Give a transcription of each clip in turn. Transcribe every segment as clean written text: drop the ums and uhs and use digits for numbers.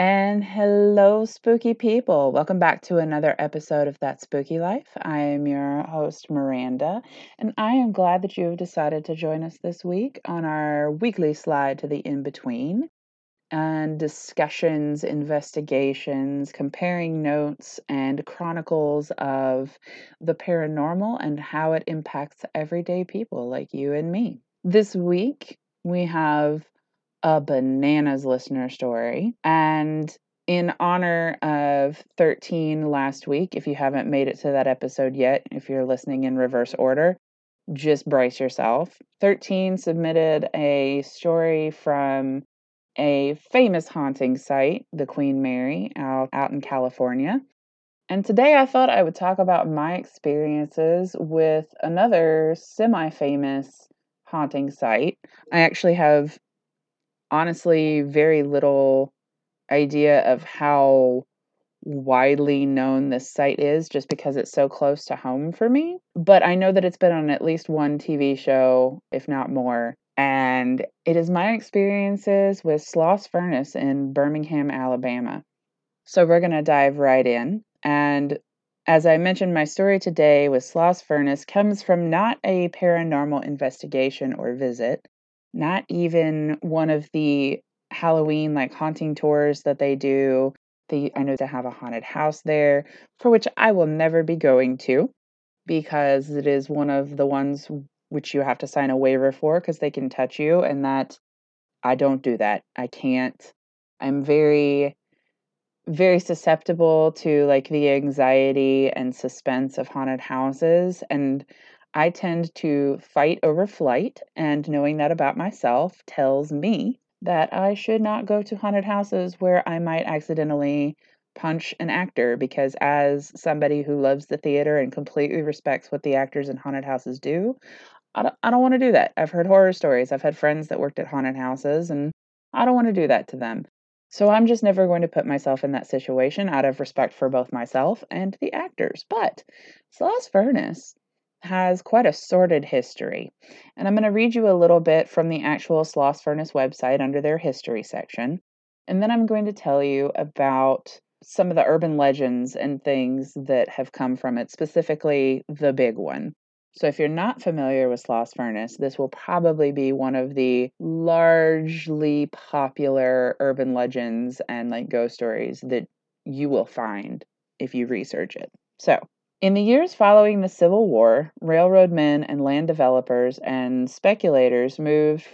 And hello, spooky people. Welcome back to another episode of That Spooky Life. I am your host, Miranda, and I am glad that you have decided to join us this week on our weekly slide to the in-between and discussions, investigations, comparing notes, and chronicles of the paranormal and how it impacts everyday people like you and me. This week, we have a bananas listener story. And in honor of 13 last week, if you haven't made it to that episode yet, if you're listening in reverse order, just brace yourself. 13 submitted a story from a famous haunting site, the Queen Mary, out in California. And today I thought I would talk about my experiences with another semi-famous haunting site. I actually have honestly very little idea of how widely known this site is just because it's so close to home for me. But I know that it's been on at least one TV show, if not more. And it is my experiences with Sloss Furnace in Birmingham, Alabama. So we're going to dive right in. And as I mentioned, my story today with Sloss Furnace comes from not a paranormal investigation or visit. Not even one of the Halloween haunting tours that they do. I know they have a haunted house there, for which I will never be going to, because it is one of the ones which you have to sign a waiver for because they can touch you, and that I don't do that. I can't. I'm very, very susceptible to the anxiety and suspense of haunted houses, and I tend to fight over flight, and knowing that about myself tells me that I should not go to haunted houses where I might accidentally punch an actor, because as somebody who loves the theater and completely respects what the actors in haunted houses do, I don't want to do that. I've heard horror stories. I've had friends that worked at haunted houses, and I don't want to do that to them. So I'm just never going to put myself in that situation out of respect for both myself and the actors. But Sloss Furnace has quite a sordid history. And I'm going to read you a little bit from the actual Sloss Furnace website under their history section. And then I'm going to tell you about some of the urban legends and things that have come from it, specifically the big one. So if you're not familiar with Sloss Furnace, this will probably be one of the largely popular urban legends and ghost stories that you will find if you research it. So, in the years following the Civil War, railroad men and land developers and speculators moved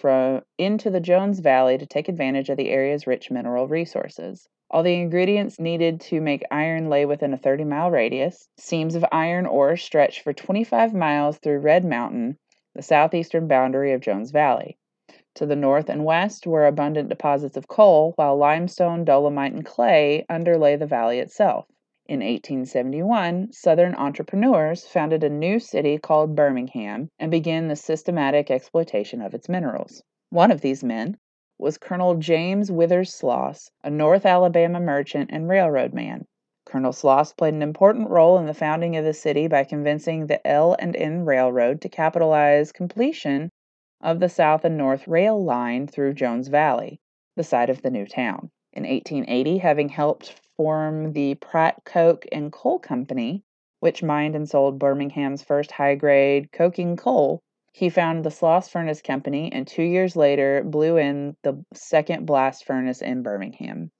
into the Jones Valley to take advantage of the area's rich mineral resources. All the ingredients needed to make iron lay within a 30-mile radius. Seams of iron ore stretched for 25 miles through Red Mountain, the southeastern boundary of Jones Valley. To the north and west were abundant deposits of coal, while limestone, dolomite, and clay underlay the valley itself. In 1871, Southern entrepreneurs founded a new city called Birmingham and began the systematic exploitation of its minerals. One of these men was Colonel James Withers Sloss, a North Alabama merchant and railroad man. Colonel Sloss played an important role in the founding of the city by convincing the L&N Railroad to capitalize completion of the South and North Rail line through Jones Valley, the site of the new town. In 1880, having helped form the Pratt Coke and Coal Company, which mined and sold Birmingham's first high-grade coking coal, he founded the Sloss Furnace Company and 2 years later blew in the second blast furnace in Birmingham.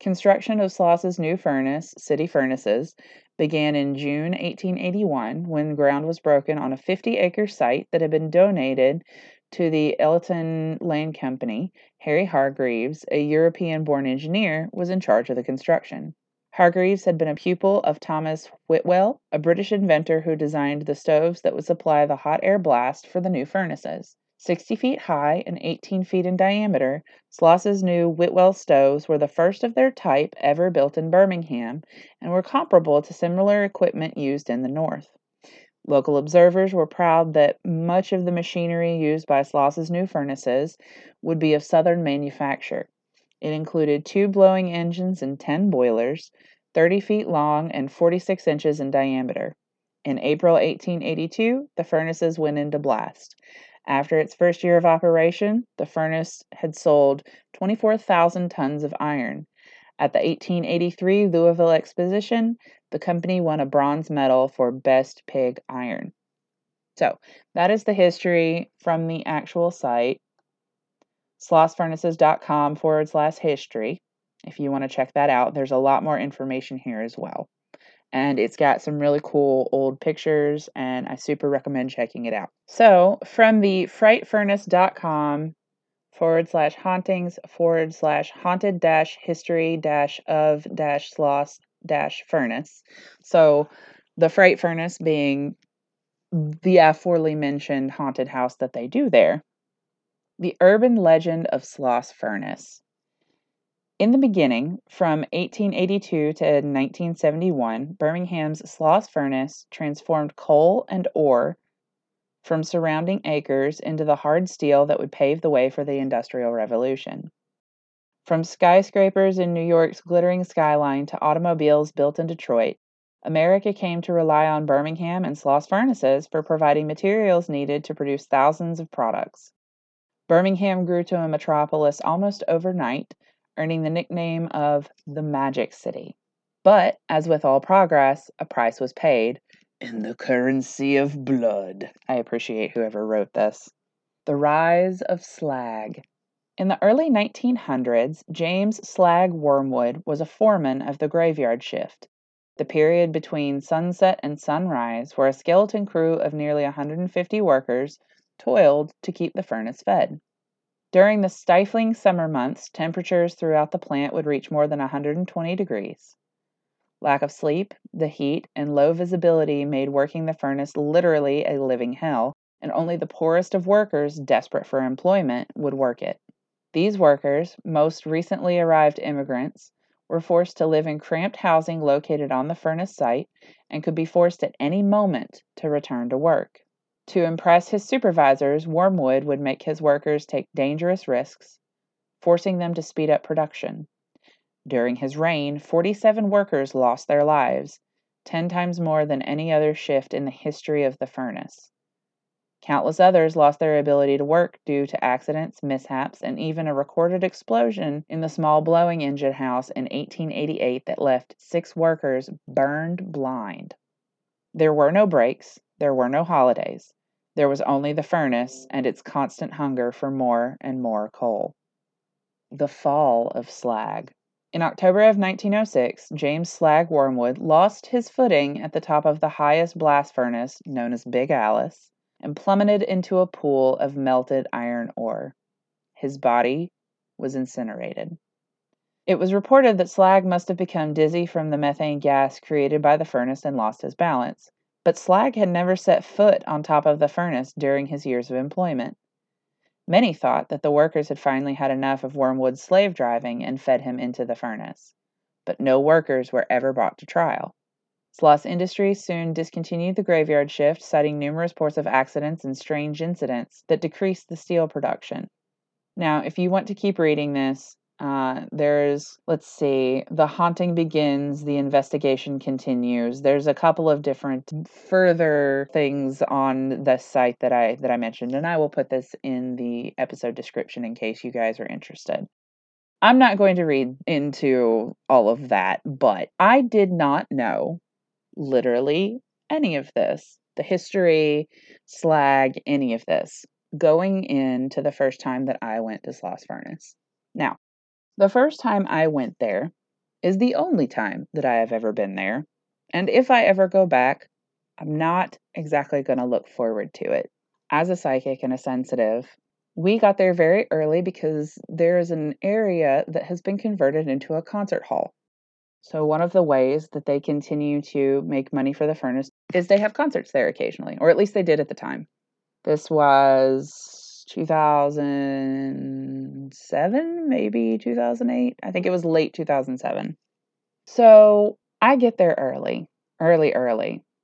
Construction of Sloss's new furnace, City Furnaces, began in June 1881 when ground was broken on a 50-acre site that had been donated to the Elton Land Company. Harry Hargreaves, a European-born engineer, was in charge of the construction. Hargreaves had been a pupil of Thomas Whitwell, a British inventor who designed the stoves that would supply the hot air blast for the new furnaces. 60 feet high and 18 feet in diameter, Sloss's new Whitwell stoves were the first of their type ever built in Birmingham and were comparable to similar equipment used in the north. Local observers were proud that much of the machinery used by Sloss's new furnaces would be of Southern manufacture. It included 2 blowing engines and 10 boilers, 30 feet long and 46 inches in diameter. In April 1882, the furnaces went into blast. After its first year of operation, the furnace had sold 24,000 tons of iron. At the 1883 Louisville Exposition, the company won a bronze medal for best pig iron. So that is the history from the actual site, slossfurnaces.com/history. If you want to check that out, there's a lot more information here as well. And it's got some really cool old pictures, and I super recommend checking it out. So from the frightfurnace.com/hauntings/haunted-history-of-sloss-furnace. So the Fright Furnace being the aforementioned haunted house that they do there. The urban legend of Sloss Furnace. In the beginning, from 1882 to 1971, Birmingham's Sloss Furnace transformed coal and ore from surrounding acres into the hard steel that would pave the way for the Industrial Revolution. From skyscrapers in New York's glittering skyline to automobiles built in Detroit, America came to rely on Birmingham and Sloss Furnaces for providing materials needed to produce thousands of products. Birmingham grew to a metropolis almost overnight, earning the nickname of the Magic City. But, as with all progress, a price was paid. In the currency of blood. I appreciate whoever wrote this. The rise of slag. In the early 1900s, James Slag Wormwood was a foreman of the graveyard shift, the period between sunset and sunrise where a skeleton crew of nearly 150 workers toiled to keep the furnace fed. During the stifling summer months, temperatures throughout the plant would reach more than 120 degrees. Lack of sleep, the heat, and low visibility made working the furnace literally a living hell, and only the poorest of workers, desperate for employment, would work it. These workers, most recently arrived immigrants, were forced to live in cramped housing located on the furnace site and could be forced at any moment to return to work. To impress his supervisors, Wormwood would make his workers take dangerous risks, forcing them to speed up production. During his reign, 47 workers lost their lives, 10 times more than any other shift in the history of the furnace. Countless others lost their ability to work due to accidents, mishaps, and even a recorded explosion in the small blowing engine house in 1888 that left 6 workers burned blind. There were no breaks, there were no holidays. There was only the furnace and its constant hunger for more and more coal. The fall of slag. In October of 1906, James Slag Wormwood lost his footing at the top of the highest blast furnace, known as Big Alice, and plummeted into a pool of melted iron ore. His body was incinerated. It was reported that Slag must have become dizzy from the methane gas created by the furnace and lost his balance, but Slag had never set foot on top of the furnace during his years of employment. Many thought that the workers had finally had enough of Wormwood's slave driving and fed him into the furnace, but no workers were ever brought to trial. Sloss Industries soon discontinued the graveyard shift, citing numerous reports of accidents and strange incidents that decreased the steel production. Now, if you want to keep reading this, there's, let's see, The Haunting Begins, The Investigation Continues. There's a couple of different further things on the site that I mentioned, and I will put this in the episode description in case you guys are interested. I'm not going to read into all of that, but I did not know literally any of this, the history, slag, any of this, going into the first time that I went to Sloss Furnace. Now, the first time I went there is the only time that I have ever been there, and if I ever go back, I'm not exactly going to look forward to it. As a psychic and a sensitive, we got there very early because there is an area that has been converted into a concert hall. So one of the ways that they continue to make money for the furnace is they have concerts there occasionally, or at least they did at the time. This was 2007, maybe 2008. I think it was late 2007. So I get there early,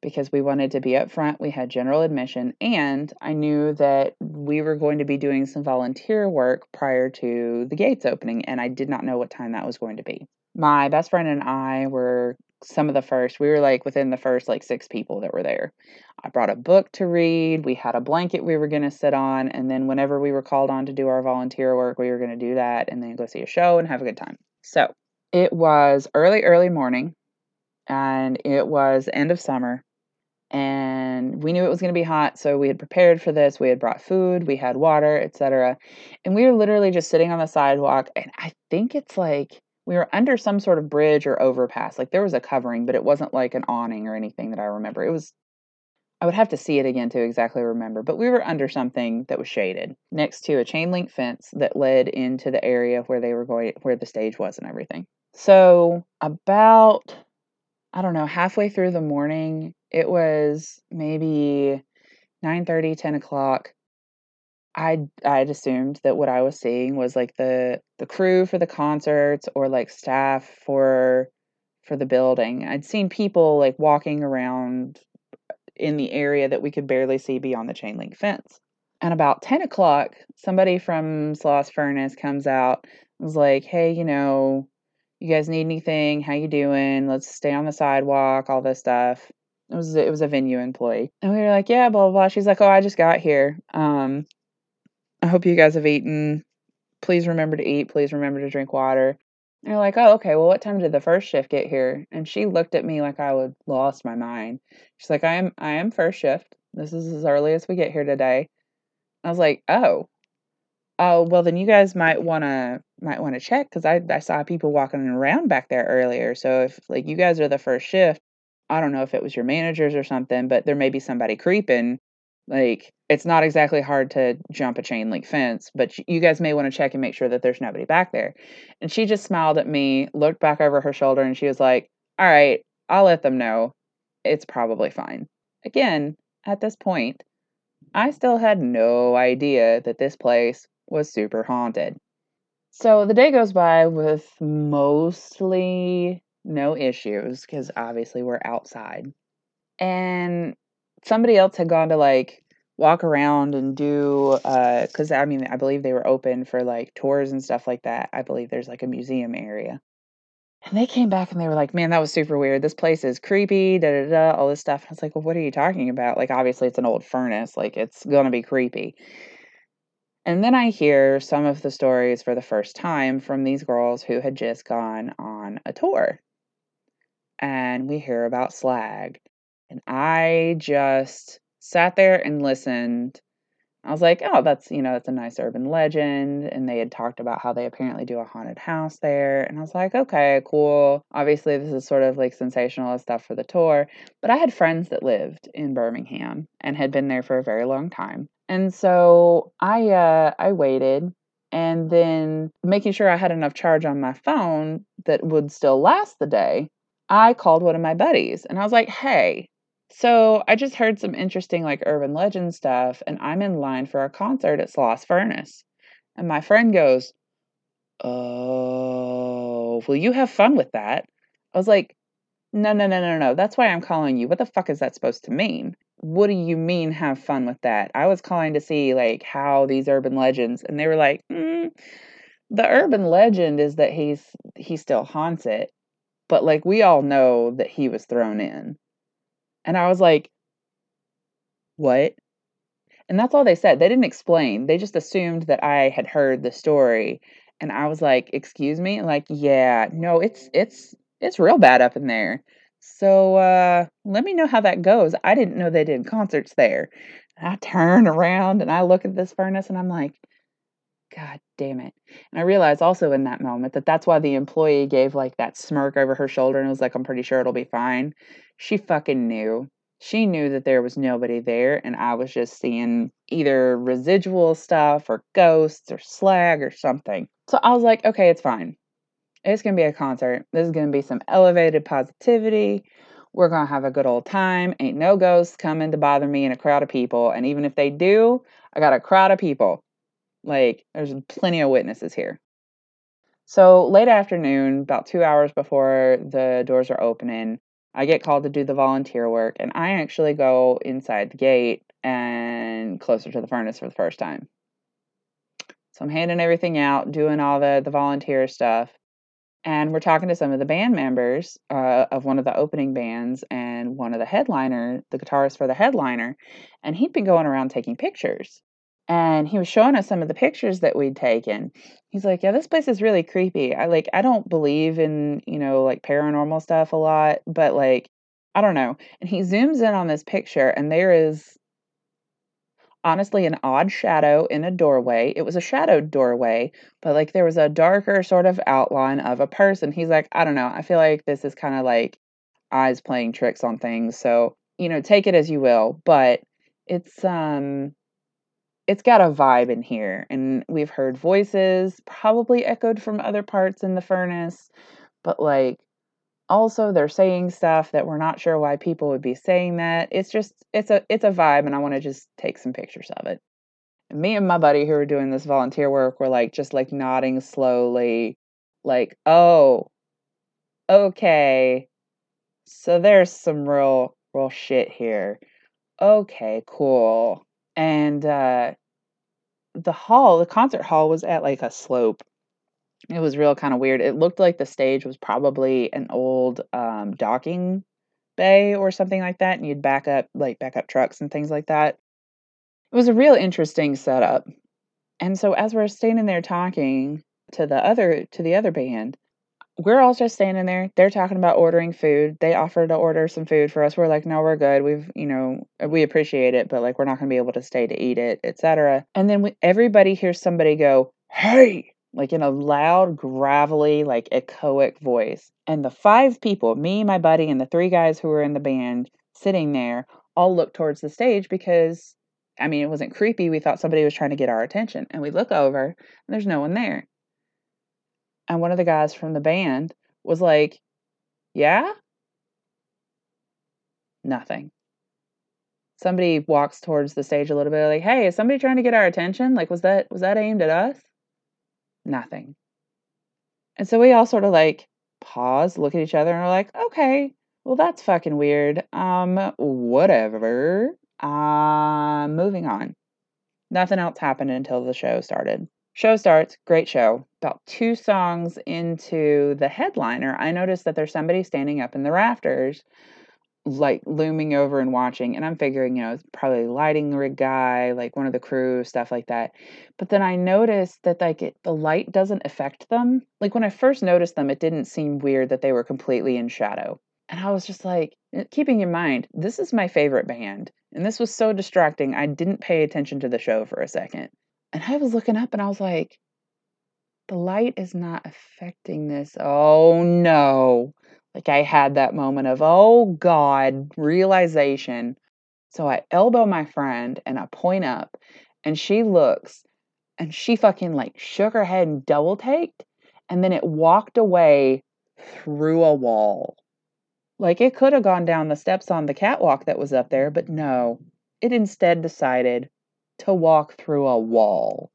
because we wanted to be up front. We had general admission, and I knew that we were going to be doing some volunteer work prior to the gates opening, and I did not know what time that was going to be. My best friend and I were some of the first. We were within the first 6 people that were there. I brought a book to read. We had a blanket we were going to sit on. And then whenever we were called on to do our volunteer work, we were going to do that and then go see a show and have a good time. So It was early morning, and it was the end of summer, and we knew it was going to be hot, so we had prepared for this. We had brought food, we had water, etc. And we were literally just sitting on the sidewalk, and I think it's like we were under some sort of bridge or overpass. Like, there was a covering, but it wasn't like an awning or anything that I remember. It was, I would have to see it again to exactly remember, but we were under something that was shaded next to a chain link fence that led into the area where they were going, where the stage was and everything. So about, I don't know, halfway through the morning, it was maybe 9:30, 10 o'clock. I'd assumed that what I was seeing was like the crew for the concerts or like staff for the building. I'd seen people like walking around in the area that we could barely see beyond the chain link fence. And about 10 o'clock, somebody from Sloss Furnace comes out and was like, hey, you know, you guys need anything? How you doing? Let's stay on the sidewalk, all this stuff. It was a venue employee. And we were like, yeah, blah, blah, blah. She's like, oh, I just got here. I hope you guys have eaten. Please remember to eat. Please remember to drink water. And they're like, oh, okay, well, what time did the first shift get here? And she looked at me like I would lost my mind. She's like, I am first shift. This is as early as we get here today. I was like, oh, well, then you guys might want to check, because I saw people walking around back there earlier. So if like you guys are the first shift, I don't know if it was your managers or something, but there may be somebody creeping. Like, it's not exactly hard to jump a chain link fence, but you guys may want to check and make sure that there's nobody back there. And she just smiled at me, looked back over her shoulder, and she was like, all right, I'll let them know. It's probably fine. Again, at this point, I still had no idea that this place was super haunted. So the day goes by with mostly no issues, because obviously we're outside. And somebody else had gone to like walk around and do, because I mean, I believe they were open for like tours and stuff like that. I believe there's like a museum area. And they came back and they were like, man, that was super weird. This place is creepy, da da da, all this stuff. And I was like, well, what are you talking about? Like, obviously, it's an old furnace. Like, it's going to be creepy. And then I hear some of the stories for the first time from these girls who had just gone on a tour. And we hear about Slag. And I just sat there and listened. I was like, oh, that's, you know, that's a nice urban legend. And they had talked about how they apparently do a haunted house there. And I was like, okay, cool. Obviously, this is sort of like sensationalist stuff for the tour. But I had friends that lived in Birmingham and had been there for a very long time. And so I waited, and then making sure I had enough charge on my phone that would still last the day, I called one of my buddies and I was like, hey, so I just heard some interesting like urban legend stuff, and I'm in line for a concert at Sloss Furnace. And my friend goes, oh, will you have fun with that? I was like, no. That's why I'm calling you. What the fuck is that supposed to mean? What do you mean have fun with that? I was calling to see like how these urban legends, and they were like, the urban legend is that he still haunts it. But like, we all know that he was thrown in. And I was like, what? And that's all they said. They didn't explain. They just assumed that I had heard the story. And I was like, excuse me? Like, yeah, no, it's real bad up in there. So let me know how that goes. I didn't know they did concerts there. And I turn around and I look at this furnace and I'm like, God damn it. And I realized also in that moment that that's why the employee gave like that smirk over her shoulder and was like, I'm pretty sure it'll be fine. She fucking knew. She knew that there was nobody there, and I was just seeing either residual stuff or ghosts or slag or something. So I was like, okay, it's fine. It's going to be a concert. This is going to be some elevated positivity. We're going to have a good old time. Ain't no ghosts coming to bother me in a crowd of people. And even if they do, I got a crowd of people. Like, there's plenty of witnesses here. So late afternoon, about 2 hours before the doors are opening, I get called to do the volunteer work, and I actually go inside the gate and closer to the furnace for the first time. So I'm handing everything out, doing all the volunteer stuff, and we're talking to some of the band members of one of the opening bands and one of the headliner, the guitarist for the headliner, and he'd been going around taking pictures. and he was showing us some of the pictures that we'd taken. He's like, yeah, this place is really creepy. I don't believe in, paranormal stuff a lot, but I don't know. And he zooms in on this picture, and there is honestly an odd shadow in a doorway. It was a shadowed doorway, but there was a darker sort of outline of a person. He's like, I don't know. I feel like this is kind of eyes playing tricks on things. So, take it as you will, but it's got a vibe in here, and we've heard voices probably echoed from other parts in the furnace, but also they're saying stuff that we're not sure why people would be saying that. It's a vibe, and I want to just take some pictures of it. And me and my buddy who were doing this volunteer work were just nodding slowly, oh, okay. So there's some real shit here. Okay, cool. And the concert hall was at a slope. It was real kind of weird. It looked like the stage was probably an old docking bay or something like that, and you'd back up trucks and things like that. It was a real interesting setup. And so as we're standing there talking to the other band, we're all just standing there. They're talking about ordering food. They offered to order some food for us. We're like, no, we're good. We appreciate it, but we're not going to be able to stay to eat it, etc. And then everybody hears somebody go, hey, in a loud, gravelly, echoic voice. And the five people, me, my buddy, and the three guys who were in the band sitting there, all look towards the stage because, it wasn't creepy. We thought somebody was trying to get our attention. And we look over, and there's no one there. And one of the guys from the band was like, yeah? Nothing. Somebody walks towards the stage a little bit, hey, is somebody trying to get our attention? Was that aimed at us? Nothing. And so we all sort of pause, look at each other, and are like, okay, well, that's fucking weird. Whatever. Moving on. Nothing else happened until the show started. Show starts, great show. About two songs into the headliner, I noticed that there's somebody standing up in the rafters, looming over and watching. And I'm figuring, it's probably a lighting rig guy, one of the crew, stuff like that. But then I noticed that, the light doesn't affect them. When I first noticed them, it didn't seem weird that they were completely in shadow. And I was just keeping in mind, this is my favorite band. And this was so distracting, I didn't pay attention to the show for a second. And I was looking up and I was like, the light is not affecting this. Oh no. I had that moment of, oh God, realization. So I elbow my friend and I point up, and she looks, and she fucking shook her head and double taked. And then it walked away through a wall. It could have gone down the steps on the catwalk that was up there, but no, it instead decided to walk through a wall.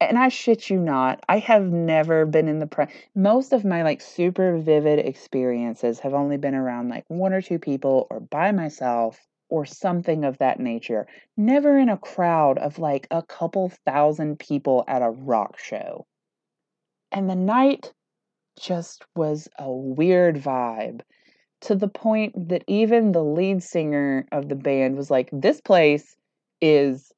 And I shit you not, I have never been in the most of my super vivid experiences have only been around one or two people or by myself or something of that nature. Never in a crowd of a couple thousand people at a rock show. And the night just was a weird vibe, to the point that even the lead singer of the band was like, this place is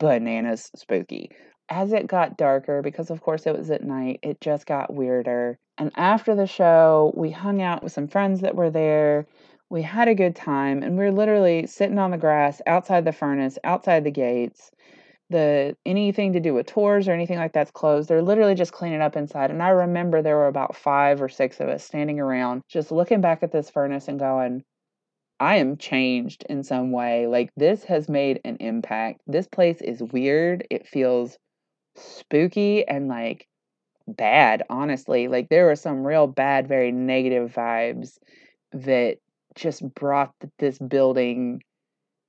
bananas spooky. As it got darker, because of course it was at night, it just got weirder. And after the show, we hung out with some friends that were there. We had a good time, and we were literally sitting on the grass outside the furnace, outside the gates. Anything to do with tours or anything like that's closed. They're literally just cleaning up inside. And I remember there were about 5 or 6 of us standing around, just looking back at this furnace and going, I am changed in some way. This has made an impact. This place is weird. It feels spooky and bad, honestly. There were some real bad, very negative vibes that just brought this building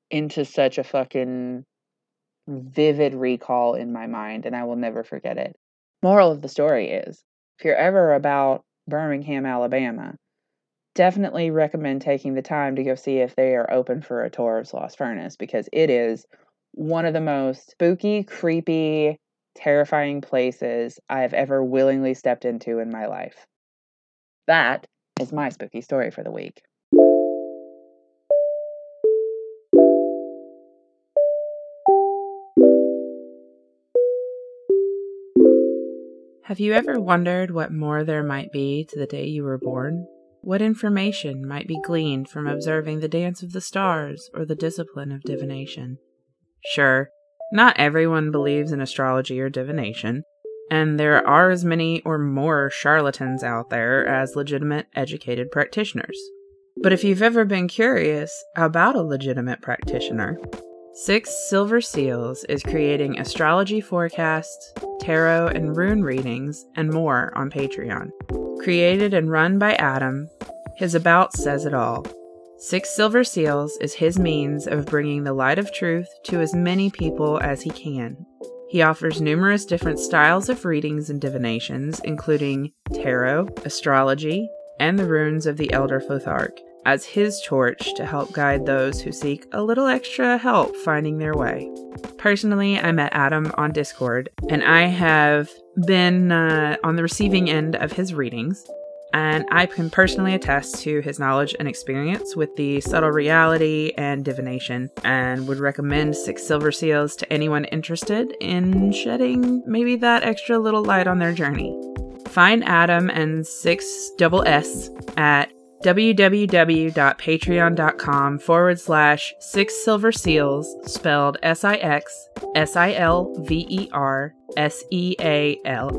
into such a fucking vivid recall in my mind, and I will never forget it. Moral of the story is, if you're ever about Birmingham, Alabama, definitely recommend taking the time to go see if they are open for a tour of Sloss Furnace, because it is one of the most spooky, creepy, terrifying places I have ever willingly stepped into in my life. That is my spooky story for the week. Have you ever wondered what more there might be to the day you were born? What information might be gleaned from observing the dance of the stars or the discipline of divination? Sure, not everyone believes in astrology or divination, and there are as many or more charlatans out there as legitimate, educated practitioners. But if you've ever been curious about a legitimate practitioner, Six Silver Seals is creating astrology forecasts, tarot and rune readings, and more on Patreon. Created and run by Adam, his about says it all. Six Silver Seals is his means of bringing the light of truth to as many people as he can. He offers numerous different styles of readings and divinations, including tarot, astrology, and the runes of the Elder Futhark, as his torch to help guide those who seek a little extra help finding their way. Personally, I met Adam on Discord, and I have been on the receiving end of his readings, and I can personally attest to his knowledge and experience with the subtle reality and divination, and would recommend Six Silver Seals to anyone interested in shedding maybe that extra little light on their journey. Find Adam and 6SS at www.patreon.com/Six Silver Seals, spelled SIXSILVER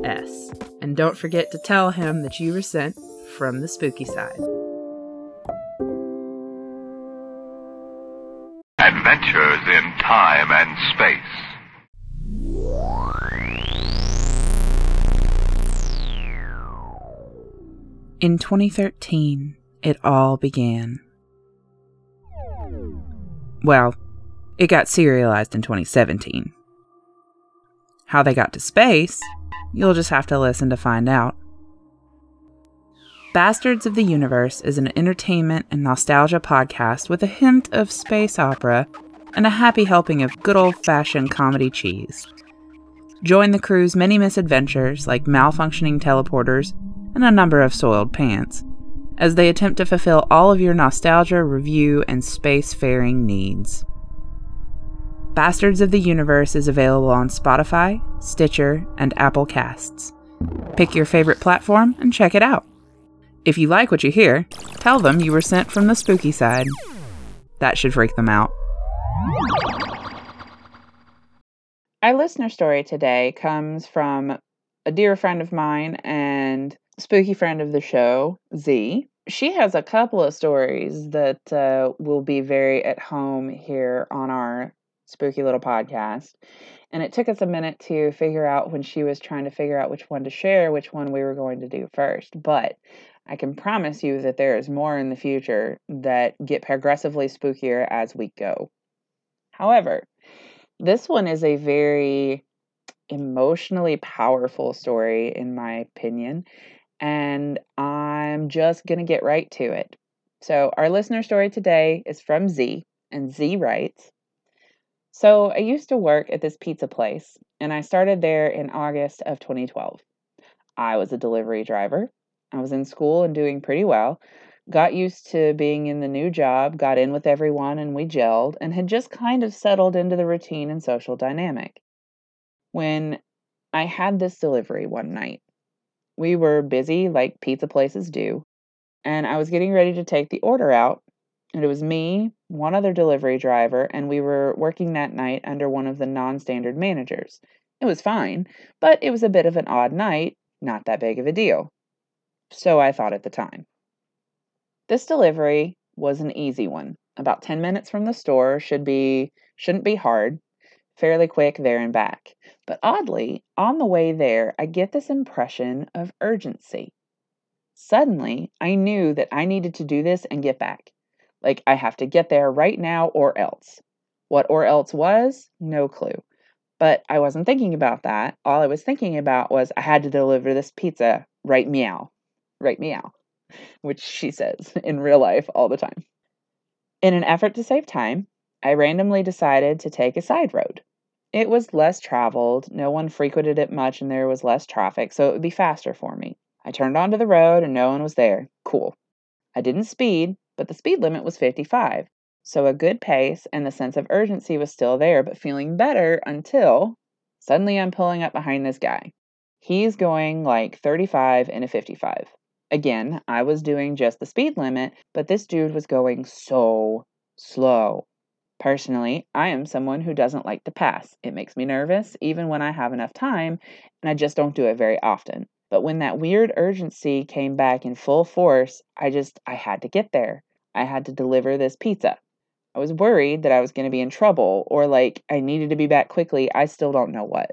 SEALS. And don't forget to tell him that you were sent from the spooky side. Adventures in Time and Space. In 2013, it all began. Well, it got serialized in 2017. How they got to space, you'll just have to listen to find out. Bastards of the Universe is an entertainment and nostalgia podcast with a hint of space opera and a happy helping of good old-fashioned comedy cheese. Join the crew's many misadventures like malfunctioning teleporters and a number of soiled pants, as they attempt to fulfill all of your nostalgia, review, and spacefaring needs. Bastards of the Universe is available on Spotify, Stitcher, and Apple Casts. Pick your favorite platform and check it out. If you like what you hear, tell them you were sent from the spooky side. That should freak them out. Our listener story today comes from a dear friend of mine and spooky friend of the show, Z. She has a couple of stories that will be very at home here on our spooky little podcast. And it took us a minute to figure out when she was trying to figure out which one to share, which one we were going to do first. But I can promise you that there is more in the future that get progressively spookier as we go. However, this one is a very emotionally powerful story, in my opinion. And I'm just going to get right to it. So our listener story today is from Z, and Z writes, "So I used to work at this pizza place, and I started there in August of 2012. I was a delivery driver. I was in school and doing pretty well. Got used to being in the new job, got in with everyone, and we gelled, and had just kind of settled into the routine and social dynamic. When I had this delivery one night, we were busy like pizza places do, and I was getting ready to take the order out, and it was me, one other delivery driver, and we were working that night under one of the non-standard managers. It was fine, but it was a bit of an odd night, not that big of a deal. So I thought at the time. This delivery was an easy one. About 10 minutes from the store, shouldn't be hard. Fairly quick there and back. But oddly, on the way there, I get this impression of urgency. Suddenly, I knew that I needed to do this and get back. Like, I have to get there right now or else. What or else was? No clue. But I wasn't thinking about that. All I was thinking about was I had to deliver this pizza right meow. Right meow. Which she says in real life all the time. In an effort to save time, I randomly decided to take a side road. It was less traveled, no one frequented it much, and there was less traffic, so it would be faster for me. I turned onto the road and no one was there. Cool. I didn't speed, but the speed limit was 55, so a good pace, and the sense of urgency was still there, but feeling better until suddenly I'm pulling up behind this guy. He's going like 35 and a 55. Again, I was doing just the speed limit, but this dude was going so slow. Personally, I am someone who doesn't like to pass. It makes me nervous, even when I have enough time, and I just don't do it very often. But when that weird urgency came back in full force, I had to get there. I had to deliver this pizza. I was worried that I was going to be in trouble, or like I needed to be back quickly. I still don't know what.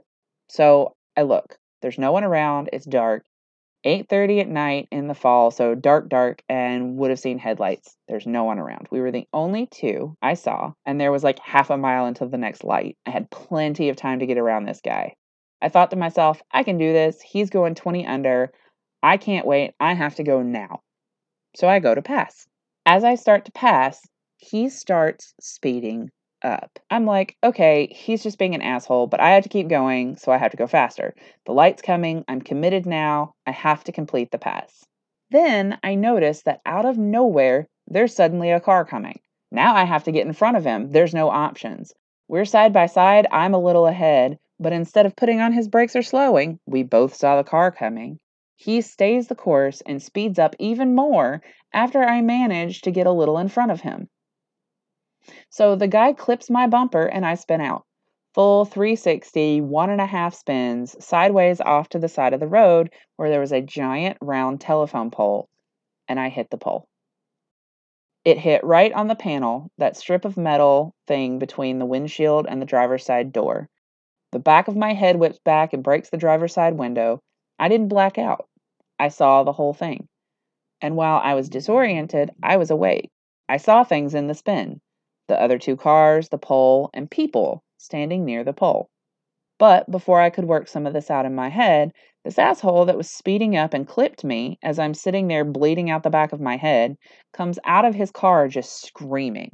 So I look. There's no one around. It's dark. 8:30 at night in the fall, so dark, and would have seen headlights. There's no one around. We were the only two I saw, and there was like half a mile until the next light. I had plenty of time to get around this guy. I thought to myself, I can do this. He's going 20 under. I can't wait. I have to go now. So I go to pass. As I start to pass, he starts speeding up. I'm like, okay, he's just being an asshole, but I have to keep going, so I have to go faster. The light's coming. I'm committed now. I have to complete the pass. Then I notice that out of nowhere, there's suddenly a car coming. Now I have to get in front of him. There's no options. We're side by side. I'm a little ahead, but instead of putting on his brakes or slowing, we both saw the car coming. He stays the course and speeds up even more after I manage to get a little in front of him. So the guy clips my bumper and I spin out. Full 360, 1.5 spins, sideways off to the side of the road where there was a giant round telephone pole, and I hit the pole. It hit right on the panel, that strip of metal thing between the windshield and the driver's side door. The back of my head whips back and breaks the driver's side window. I didn't black out. I saw the whole thing. And while I was disoriented, I was awake. I saw things in the spin. The other two cars, the pole, and people standing near the pole. But before I could work some of this out in my head, this asshole that was speeding up and clipped me as I'm sitting there bleeding out the back of my head comes out of his car just screaming.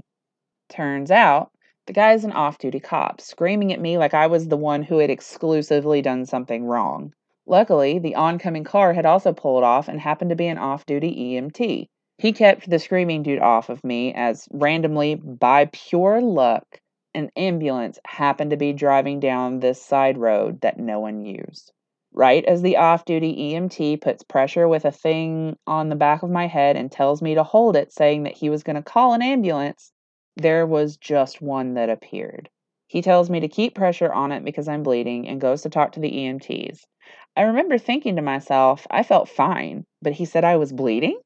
Turns out, the guy's an off-duty cop, screaming at me like I was the one who had exclusively done something wrong. Luckily, the oncoming car had also pulled off and happened to be an off-duty EMT. He kept the screaming dude off of me as randomly, by pure luck, an ambulance happened to be driving down this side road that no one used. Right as the off-duty EMT puts pressure with a thing on the back of my head and tells me to hold it, saying that he was going to call an ambulance, there was just one that appeared. He tells me to keep pressure on it because I'm bleeding and goes to talk to the EMTs. I remember thinking to myself, I felt fine, but he said I was bleeding?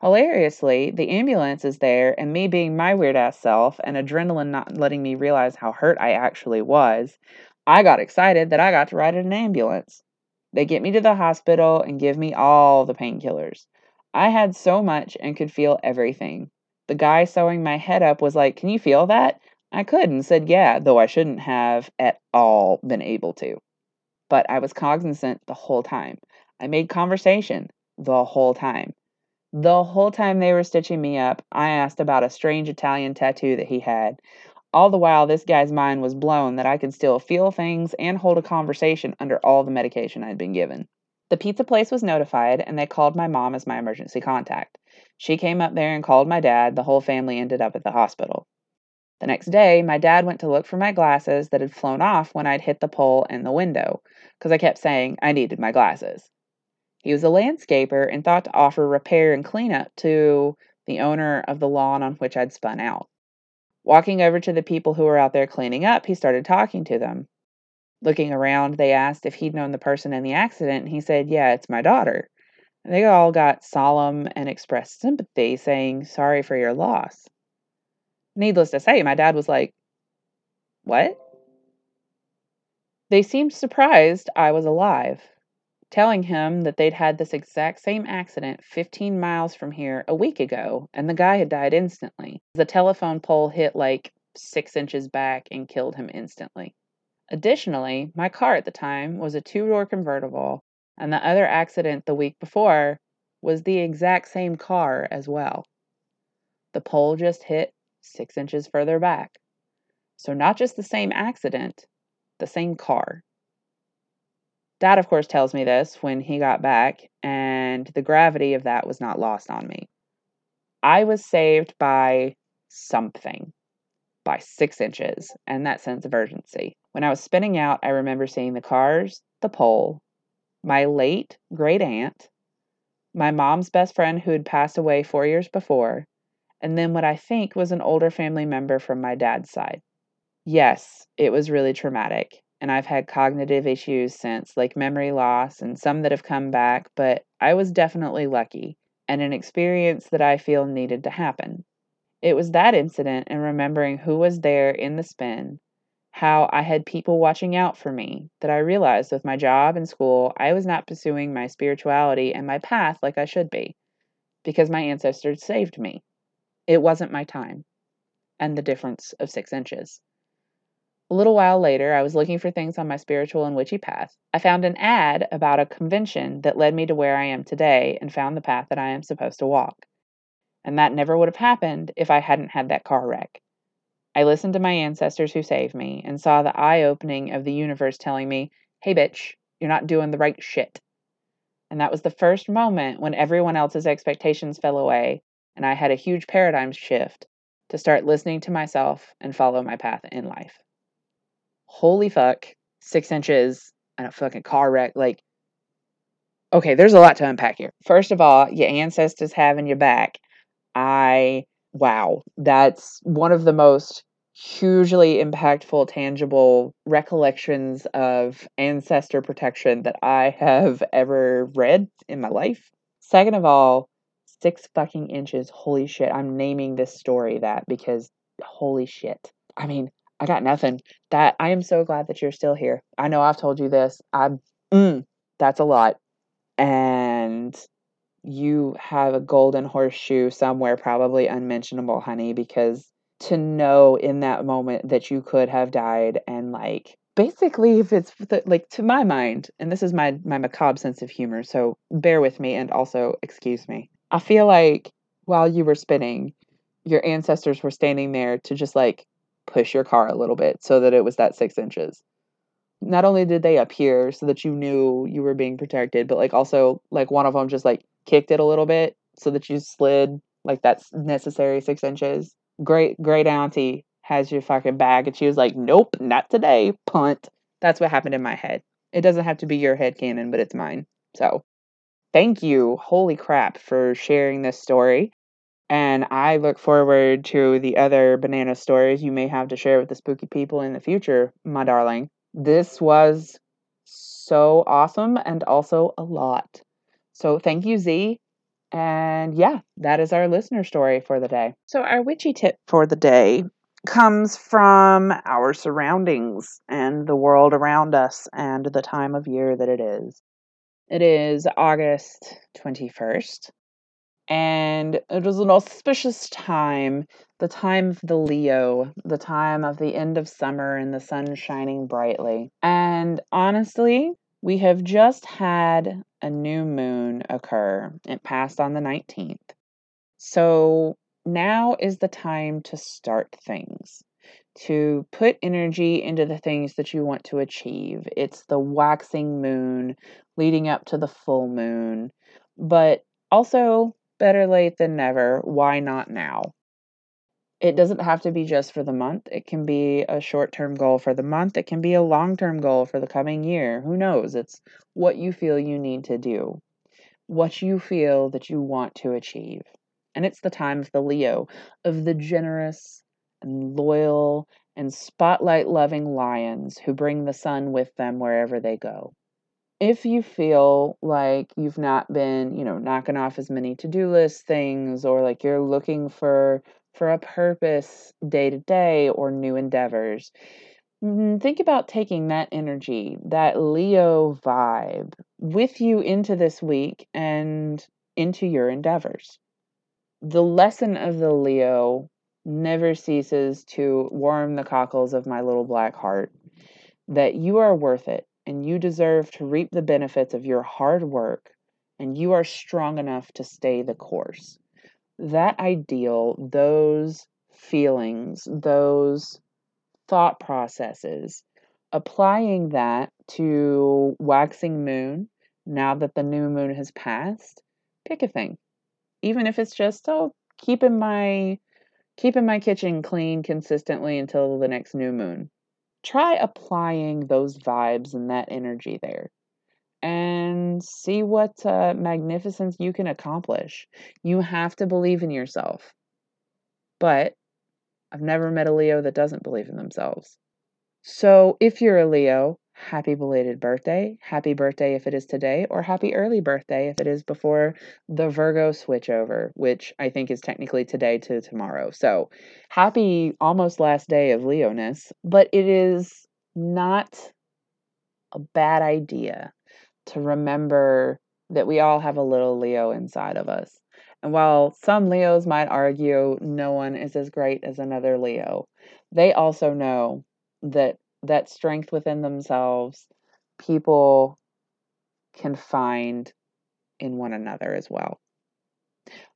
Hilariously, the ambulance is there, and me being my weird-ass self and adrenaline not letting me realize how hurt I actually was, I got excited that I got to ride in an ambulance. They get me to the hospital and give me all the painkillers. I had so much and could feel everything. The guy sewing my head up was like, "Can you feel that?" I could and said, "Yeah," though I shouldn't have at all been able to. But I was cognizant the whole time. I made conversation the whole time. The whole time they were stitching me up, I asked about a strange Italian tattoo that he had. All the while, this guy's mind was blown that I could still feel things and hold a conversation under all the medication I'd been given. The pizza place was notified, and they called my mom as my emergency contact. She came up there and called my dad. The whole family ended up at the hospital. The next day, my dad went to look for my glasses that had flown off when I'd hit the pole and the window, because I kept saying I needed my glasses. He was a landscaper and thought to offer repair and cleanup to the owner of the lawn on which I'd spun out. Walking over to the people who were out there cleaning up, he started talking to them. Looking around, they asked if he'd known the person in the accident, and he said, "Yeah, it's my daughter." And they all got solemn and expressed sympathy, saying, "Sorry for your loss." Needless to say, my dad was like, "What?" They seemed surprised I was alive. Telling him that they'd had this exact same accident 15 miles from here a week ago, and the guy had died instantly. The telephone pole hit like 6 inches back and killed him instantly. Additionally, my car at the time was a two-door convertible, and the other accident the week before was the exact same car as well. The pole just hit 6 inches further back. So not just the same accident, the same car. Dad, of course, tells me this when he got back, and the gravity of that was not lost on me. I was saved by something, by 6 inches, and that sense of urgency. When I was spinning out, I remember seeing the cars, the pole, my late great aunt, my mom's best friend who had passed away 4 years before, and then what I think was an older family member from my dad's side. Yes, it was really traumatic, and I've had cognitive issues since, like memory loss and some that have come back, but I was definitely lucky, and an experience that I feel needed to happen. It was that incident and remembering who was there in the spin, how I had people watching out for me, that I realized with my job and school, I was not pursuing my spirituality and my path like I should be, because my ancestors saved me. It wasn't my time, and the difference of 6 inches. A little while later, I was looking for things on my spiritual and witchy path. I found an ad about a convention that led me to where I am today and found the path that I am supposed to walk. And that never would have happened if I hadn't had that car wreck. I listened to my ancestors who saved me and saw the eye-opening of the universe telling me, "Hey, bitch, you're not doing the right shit." And that was the first moment when everyone else's expectations fell away and I had a huge paradigm shift to start listening to myself and follow my path in life. Holy fuck, 6 inches and a fucking car wreck. Like, okay, there's a lot to unpack here. First of all, your ancestors having your back. Wow, that's one of the most hugely impactful, tangible recollections of ancestor protection that I have ever read in my life. Second of all, 6 fucking inches. Holy shit. I'm naming this story that because holy shit. I mean, I got nothing. I am so glad that you're still here. I know I've told you this. That's a lot. And you have a golden horseshoe somewhere, probably unmentionable, honey, because to know in that moment that you could have died and like, basically if it's like to my mind, and this is my macabre sense of humor, so bear with me and also excuse me. I feel like while you were spinning, your ancestors were standing there to just like, push your car a little bit so that it was that 6 inches. Not only did they appear so that you knew you were being protected, but like also like one of them just like kicked it a little bit so that you slid like that's necessary 6 inches. Great auntie has your fucking bag and she was like, nope, not today, punt. That's what happened in my head. It doesn't have to be your head canon, but it's mine. So thank you, holy crap, for sharing this story. And I look forward to the other banana stories you may have to share with the spooky people in the future, my darling. This was so awesome and also a lot. So thank you, Z. And yeah, that is our listener story for the day. So our witchy tip for the day comes from our surroundings and the world around us and the time of year that it is. It is August 21st. And it was an auspicious time, the time of the Leo, the time of the end of summer and the sun shining brightly. And honestly, we have just had a new moon occur. It passed on the 19th. So now is the time to start things, to put energy into the things that you want to achieve. It's the waxing moon leading up to the full moon, but also, better late than never. Why not now? It doesn't have to be just for the month. It can be a short-term goal for the month. It can be a long-term goal for the coming year. Who knows? It's what you feel you need to do, what you feel that you want to achieve. And it's the time of the Leo, of the generous and loyal and spotlight-loving lions who bring the sun with them wherever they go. If you feel like you've not been, knocking off as many to-do list things or like you're looking for a purpose day to day or new endeavors, think about taking that energy, that Leo vibe with you into this week and into your endeavors. The lesson of the Leo never ceases to warm the cockles of my little black heart that you are worth it. And you deserve to reap the benefits of your hard work, and you are strong enough to stay the course. That ideal, those feelings, those thought processes, applying that to waxing moon, now that the new moon has passed, pick a thing. Even if it's just, keeping my kitchen clean consistently until the next new moon. Try applying those vibes and that energy there. And and see what magnificence you can accomplish. You have to believe in yourself. But I've never met a Leo that doesn't believe in themselves. So if you're a Leo, happy belated birthday. Happy birthday if it is today, or happy early birthday if it is before the Virgo switchover, which I think is technically today to tomorrow. So happy almost last day of Leo-ness, but it is not a bad idea to remember that we all have a little Leo inside of us. And while some Leos might argue no one is as great as another Leo, they also know that strength within themselves, people can find in one another as well.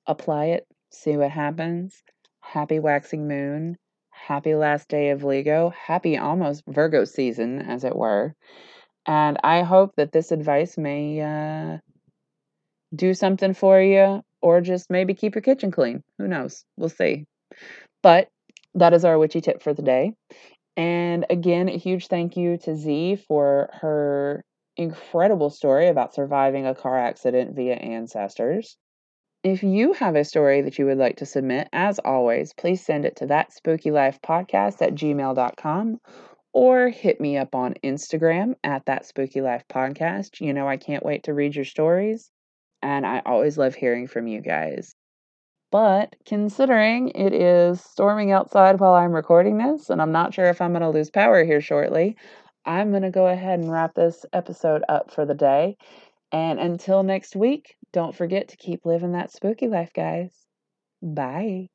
Apply it, see what happens. Happy waxing moon. Happy last day of Leo. Happy almost Virgo season, as it were. And I hope that this advice may do something for you, or just maybe keep your kitchen clean. Who knows? We'll see. But that is our witchy tip for the day. And again, a huge thank you to Z for her incredible story about surviving a car accident via ancestors. If you have a story that you would like to submit, as always, please send it to thatspookylifepodcast@gmail.com, or hit me up on Instagram at thatspookylifepodcast. You know, I can't wait to read your stories, and I always love hearing from you guys. But considering it is storming outside while I'm recording this, and I'm not sure if I'm going to lose power here shortly, I'm going to go ahead and wrap this episode up for the day. And until next week, don't forget to keep living that spooky life, guys. Bye.